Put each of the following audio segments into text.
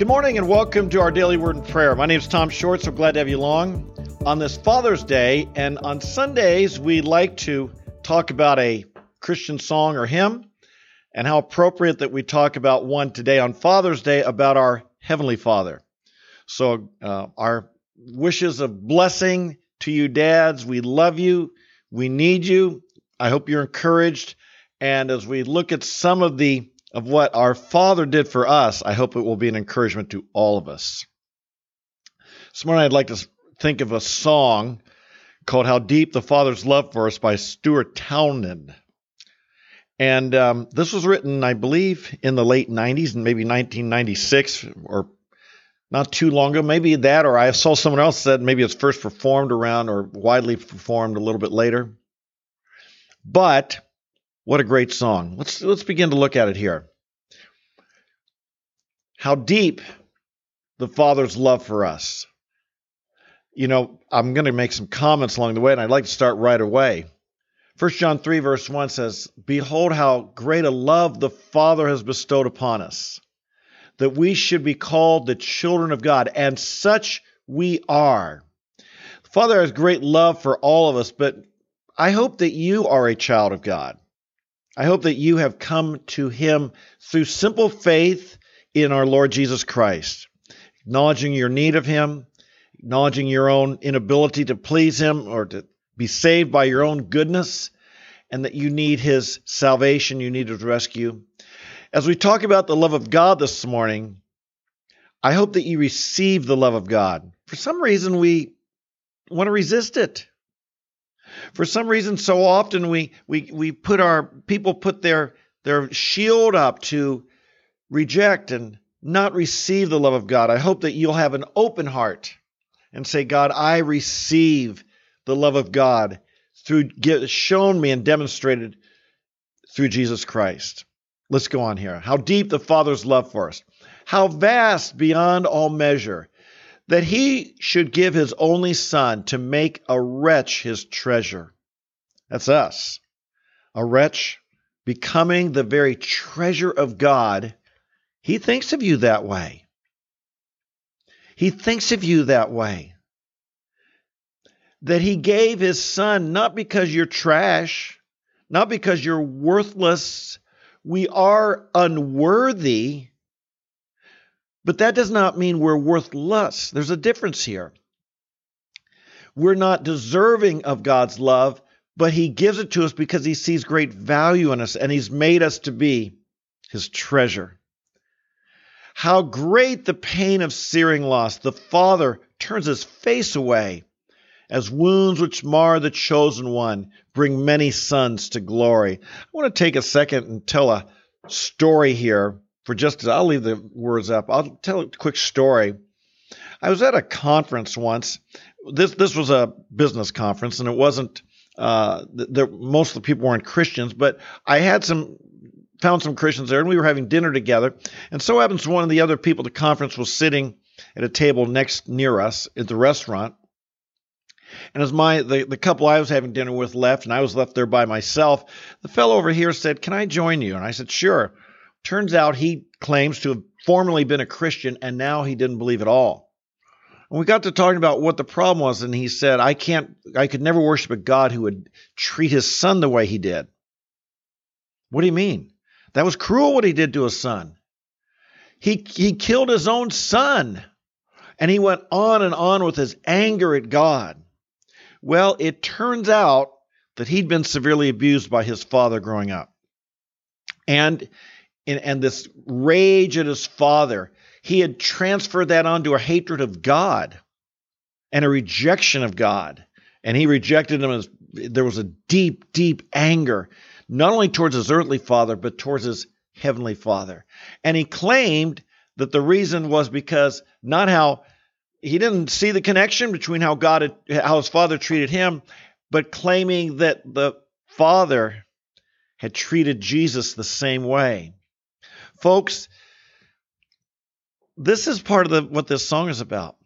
Good morning and welcome to our Daily Word and Prayer. My name is Tom Short, so glad to have you along on this Father's Day. And on Sundays, we like to talk about a Christian song or hymn, and how appropriate that we talk about one today on Father's Day about our Heavenly Father. So our wishes of blessing to you dads. We love you. We need you. I hope you're encouraged. And as we look at some of what our Father did for us, I hope it will be an encouragement to all of us. This morning I'd like to think of a song called How Deep the Father's Love for Us by Stuart Townend. And this was written, I believe, in the late 90s and maybe 1996 or not too long ago. Maybe that, or I saw someone else said maybe it's first performed around or widely performed a little bit later. But what a great song. Let's begin to look at it here. How deep the Father's love for us. You know, I'm going to make some comments along the way, and I'd like to start right away. 1 John 3 verse 1 says, "Behold how great a love the Father has bestowed upon us, that we should be called the children of God, and such we are." The Father has great love for all of us, but I hope that you are a child of God. I hope that you have come to Him through simple faith in our Lord Jesus Christ, acknowledging your need of Him, acknowledging your own inability to please Him or to be saved by your own goodness, and that you need His salvation, you need His rescue. As we talk about the love of God this morning, I hope that you receive the love of God. For some reason, we want to resist it. For some reason, so often we put their shield up to reject and not receive the love of God. I hope that you'll have an open heart and say, "God, I receive the love of God shown me and demonstrated through Jesus Christ." Let's go on here. How deep the Father's love for us. How vast beyond all measure, that He should give His only Son to make a wretch His treasure. That's us. A wretch becoming the very treasure of God. He thinks of you that way. He thinks of you that way. That He gave His Son not because you're trash, not because you're worthless. We are unworthy. But that does not mean we're worthless. There's a difference here. We're not deserving of God's love, but He gives it to us because He sees great value in us, and He's made us to be His treasure. How great the pain of searing loss. The Father turns His face away, as wounds which mar the chosen one bring many sons to glory. I want to take a second and tell a story here. I'll leave the words up. I'll tell a quick story. I was at a conference once. This was a business conference, and it wasn't. Most of the people weren't Christians, but I found some Christians there, and we were having dinner together. And so happens one of the other people at the conference was sitting at a table near us at the restaurant. And as the couple I was having dinner with left, and I was left there by myself, the fellow over here said, "Can I join you?" And I said, "Sure." Turns out he claims to have formerly been a Christian, and now he didn't believe at all. And we got to talking about what the problem was, and he said, I could never worship a God who would treat His Son the way He did." What do you mean? That was cruel what He did to His Son. He killed His own Son, and he went on and on with his anger at God. Well, it turns out that he'd been severely abused by his father growing up. And this rage at his father, he had transferred that onto a hatred of God and a rejection of God. And he rejected Him. There was a deep, deep anger, not only towards his earthly father, but towards his heavenly Father. And he claimed that the reason was because not how he didn't see the connection between how his father treated him, but claiming that the Father had treated Jesus the same way. Folks, this is part of what this song is about.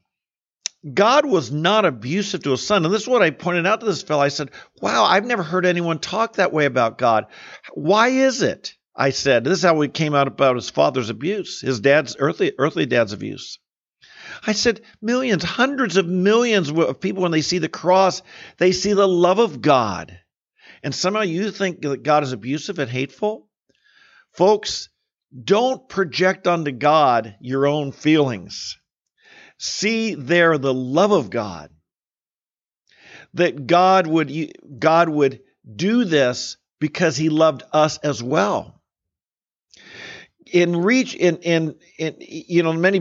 God was not abusive to His Son. And this is what I pointed out to this fellow. I said, "Wow, I've never heard anyone talk that way about God. Why is it? I said, this is how we came out about his father's abuse, his dad's earthly dad's abuse. I said, millions, hundreds of millions of people, when they see the cross, they see the love of God. And somehow you think that God is abusive and hateful? Folks, don't project onto God your own feelings. See there the love of God. That God would do this because he loved us as well. Many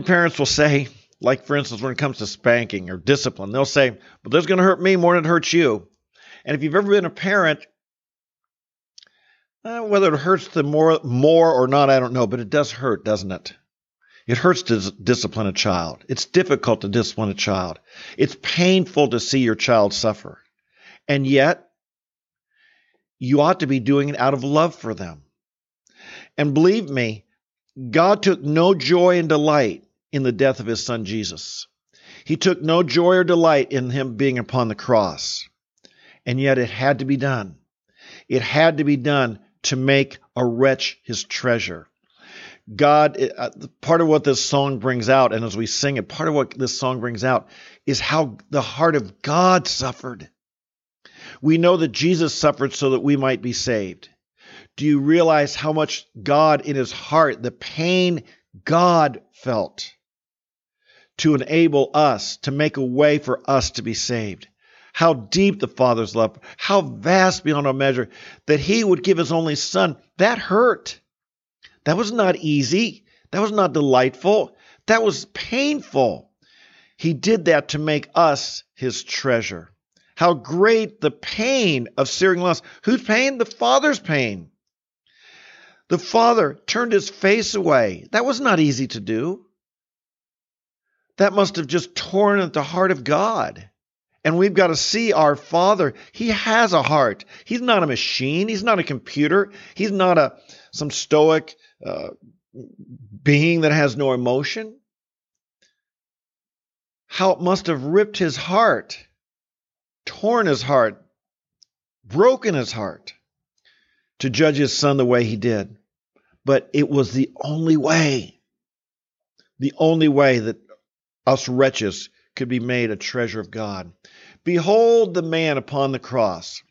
parents will say, like for instance, when it comes to spanking or discipline, they'll say, but this is going to hurt me more than it hurts you. And if you've ever been a parent, whether it hurts them more or not, I don't know, but it does hurt, doesn't it? It hurts to discipline a child. It's difficult to discipline a child. It's painful to see your child suffer. And yet, you ought to be doing it out of love for them. And believe me, God took no joy and delight in the death of his son Jesus. He took no joy or delight in him being upon the cross. And yet it had to be done. It had to be done to make a wretch his treasure. God, part of what this song brings out, and as we sing it, part of what this song brings out is how the heart of God suffered. We know that Jesus suffered so that we might be saved. Do you realize how much God in his heart, the pain God felt to enable us, to make a way for us to be saved? How deep the Father's love, how vast beyond our measure, that he would give his only son. That hurt. That was not easy. That was not delightful. That was painful. He did that to make us his treasure. How great the pain of searing loss. Whose pain? The Father's pain. The Father turned his face away. That was not easy to do. That must have just torn at the heart of God. And we've got to see our Father. He has a heart. He's not a machine. He's not a computer. He's not some stoic being that has no emotion. How it must have ripped his heart, torn his heart, broken his heart to judge his son the way he did. But it was the only way that us wretches could be made a treasure of God. Behold the man upon the cross,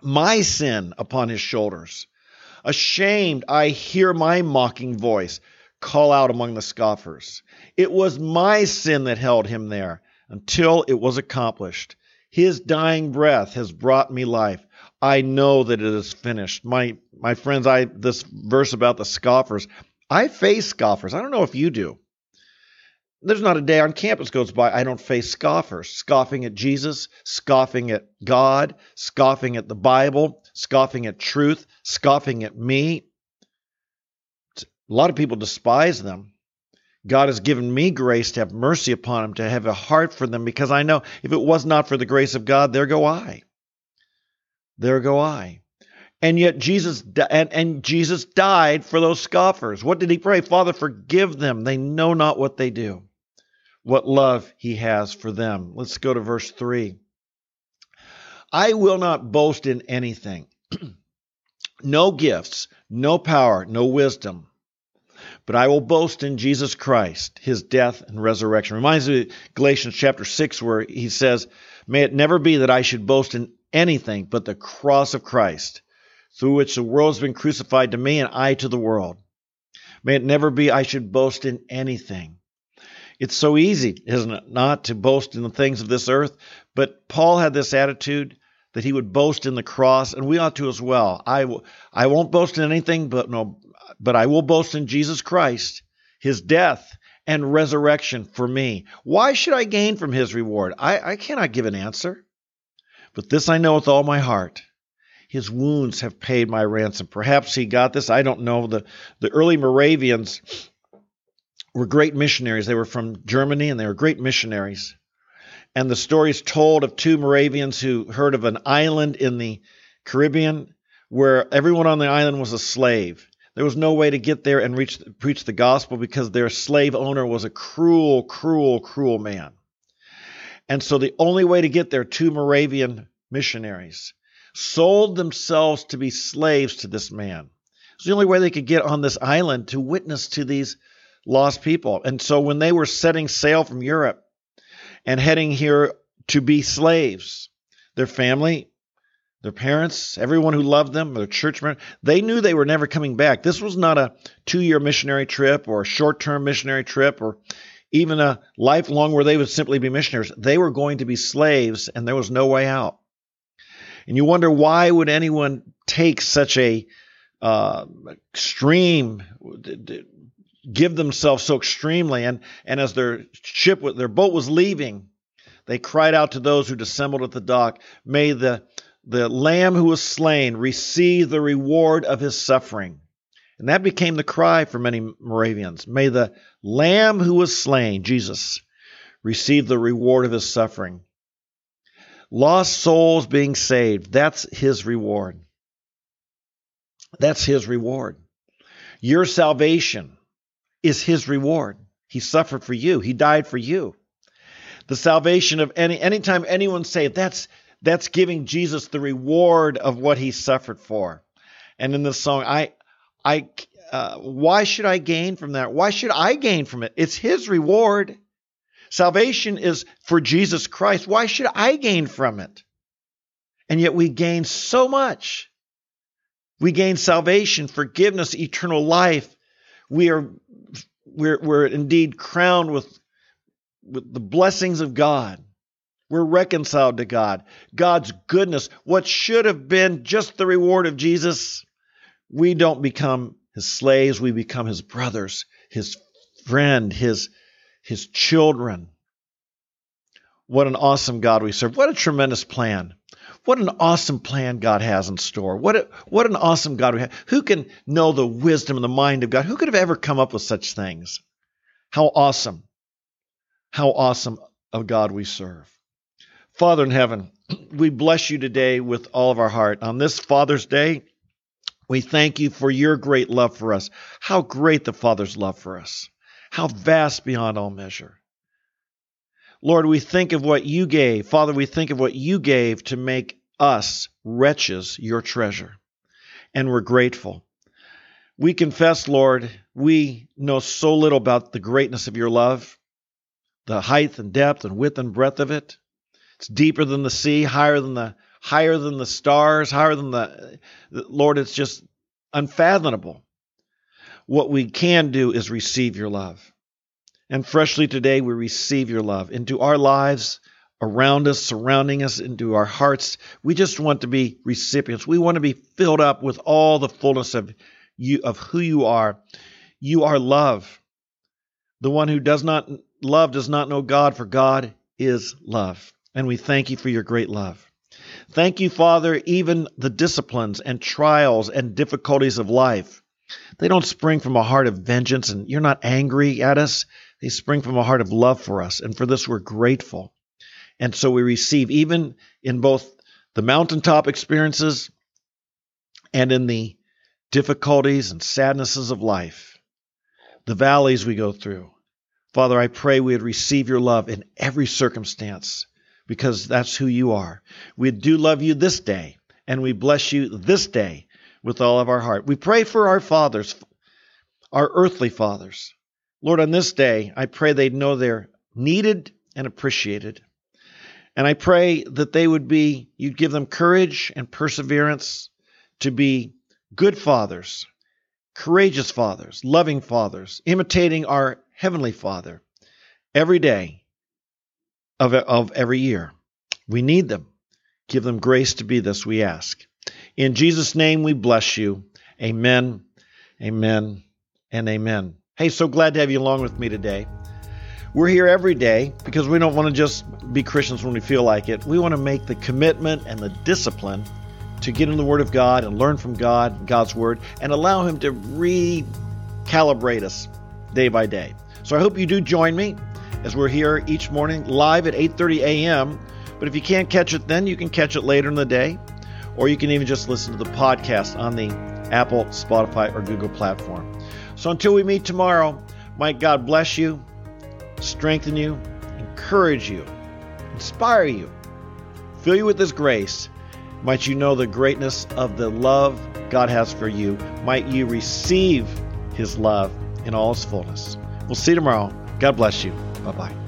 my sin upon his shoulders. Ashamed, I hear my mocking voice call out among the scoffers. It was my sin that held him there until it was accomplished. His dying breath has brought me life. I know that it is finished. My friends, this verse about the scoffers, I face scoffers. I don't know if you do. There's not a day on campus goes by I don't face scoffers, scoffing at Jesus, scoffing at God, scoffing at the Bible, scoffing at truth, scoffing at me. A lot of people despise them. God has given me grace to have mercy upon them, to have a heart for them, because I know if it was not for the grace of God, there go I. There go I. And yet Jesus died for those scoffers. What did he pray? Father, forgive them. They know not what they do. What love he has for them. Let's go to verse 3. I will not boast in anything. No gifts, no power, no wisdom. But I will boast in Jesus Christ, his death and resurrection. Reminds me of Galatians chapter 6 where he says, may it never be that I should boast in anything but the cross of Christ, through which the world has been crucified to me and I to the world. May it never be I should boast in anything. It's so easy, isn't it, not to boast in the things of this earth? But Paul had this attitude that he would boast in the cross, and we ought to as well. I won't boast in anything, but I will boast in Jesus Christ, his death and resurrection for me. Why should I gain from his reward? I cannot give an answer. But this I know with all my heart. His wounds have paid my ransom. Perhaps he got this. I don't know. The early Moravians were great missionaries. They were from Germany, and they were great missionaries. And the story is told of two Moravians who heard of an island in the Caribbean where everyone on the island was a slave. There was no way to get there and preach the gospel because their slave owner was a cruel, cruel, cruel man. And so the only way to get there, two Moravian missionaries sold themselves to be slaves to this man. It's the only way they could get on this island to witness to these lost people. And so when they were setting sail from Europe and heading here to be slaves, their family, their parents, everyone who loved them, their churchmen, they knew they were never coming back. This was not a 2-year missionary trip or a short-term missionary trip or even a lifelong where they would simply be missionaries. They were going to be slaves, and there was no way out. And you wonder, why would anyone take such a extreme, give themselves so extremely? And as their boat was leaving, they cried out to those who dissembled at the dock, "May the Lamb who was slain receive the reward of his suffering." And that became the cry for many Moravians. May the Lamb who was slain, Jesus, receive the reward of his suffering. Lost souls being saved, that's his reward. That's his reward. Your salvation is his reward. He suffered for you. He died for you. The salvation of anytime anyone's saved, that's giving Jesus the reward of what he suffered for. And in this song, why should I gain from that? Why should I gain from it? It's his reward. Salvation is for Jesus Christ. Why should I gain from it? And yet we gain so much. We gain salvation, forgiveness, eternal life. We're indeed crowned with the blessings of God. We're reconciled to God. God's goodness, what should have been just the reward of Jesus, we don't become his slaves. We become his brothers, his friend, his children. What an awesome God we serve. What a tremendous plan. What an awesome plan God has in store. What an awesome God we have. Who can know the wisdom and the mind of God? Who could have ever come up with such things? How awesome. How awesome a God we serve. Father in heaven, we bless you today with all of our heart. On this Father's Day, we thank you for your great love for us. How great the Father's love for us. How vast beyond all measure. Lord, we think of what you gave. Father, we think of what you gave to make us wretches your treasure. And we're grateful. We confess, Lord, we know so little about the greatness of your love, the height and depth and width and breadth of it. It's deeper than the sea, higher than the stars, higher than the... Lord, it's just unfathomable. What we can do is receive your love. And freshly today, we receive your love into our lives, around us, surrounding us, into our hearts. We just want to be recipients. We want to be filled up with all the fullness of you, of who you are. You are love. The one who does not love does not know God, for God is love. And we thank you for your great love. Thank you, Father, even the disciplines and trials and difficulties of life. They don't spring from a heart of vengeance, and you're not angry at us. They spring from a heart of love for us, and for this we're grateful. And so we receive, even in both the mountaintop experiences and in the difficulties and sadnesses of life, the valleys we go through. Father, I pray we would receive your love in every circumstance, because that's who you are. We do love you this day, and we bless you this day with all of our heart. We pray for our fathers, our earthly fathers. Lord, on this day, I pray they'd know they're needed and appreciated. And I pray that they would be, you'd give them courage and perseverance to be good fathers, courageous fathers, loving fathers, imitating our Heavenly Father every day of every year. We need them. Give them grace to be this, we ask. In Jesus' name, we bless you. Amen, amen, and amen. Hey, so glad to have you along with me today. We're here every day because we don't want to just be Christians when we feel like it. We want to make the commitment and the discipline to get in the Word of God and learn from God, God's Word, and allow Him to recalibrate us day by day. So I hope you do join me as we're here each morning live at 8:30 a.m. But if you can't catch it then, you can catch it later in the day. Or you can even just listen to the podcast on the Apple, Spotify, or Google platform. So until we meet tomorrow, might God bless you, strengthen you, encourage you, inspire you, fill you with His grace, Might you know the greatness of the love God has for you. Might you receive His love in all His fullness. We'll see you tomorrow. God bless you. Bye-bye.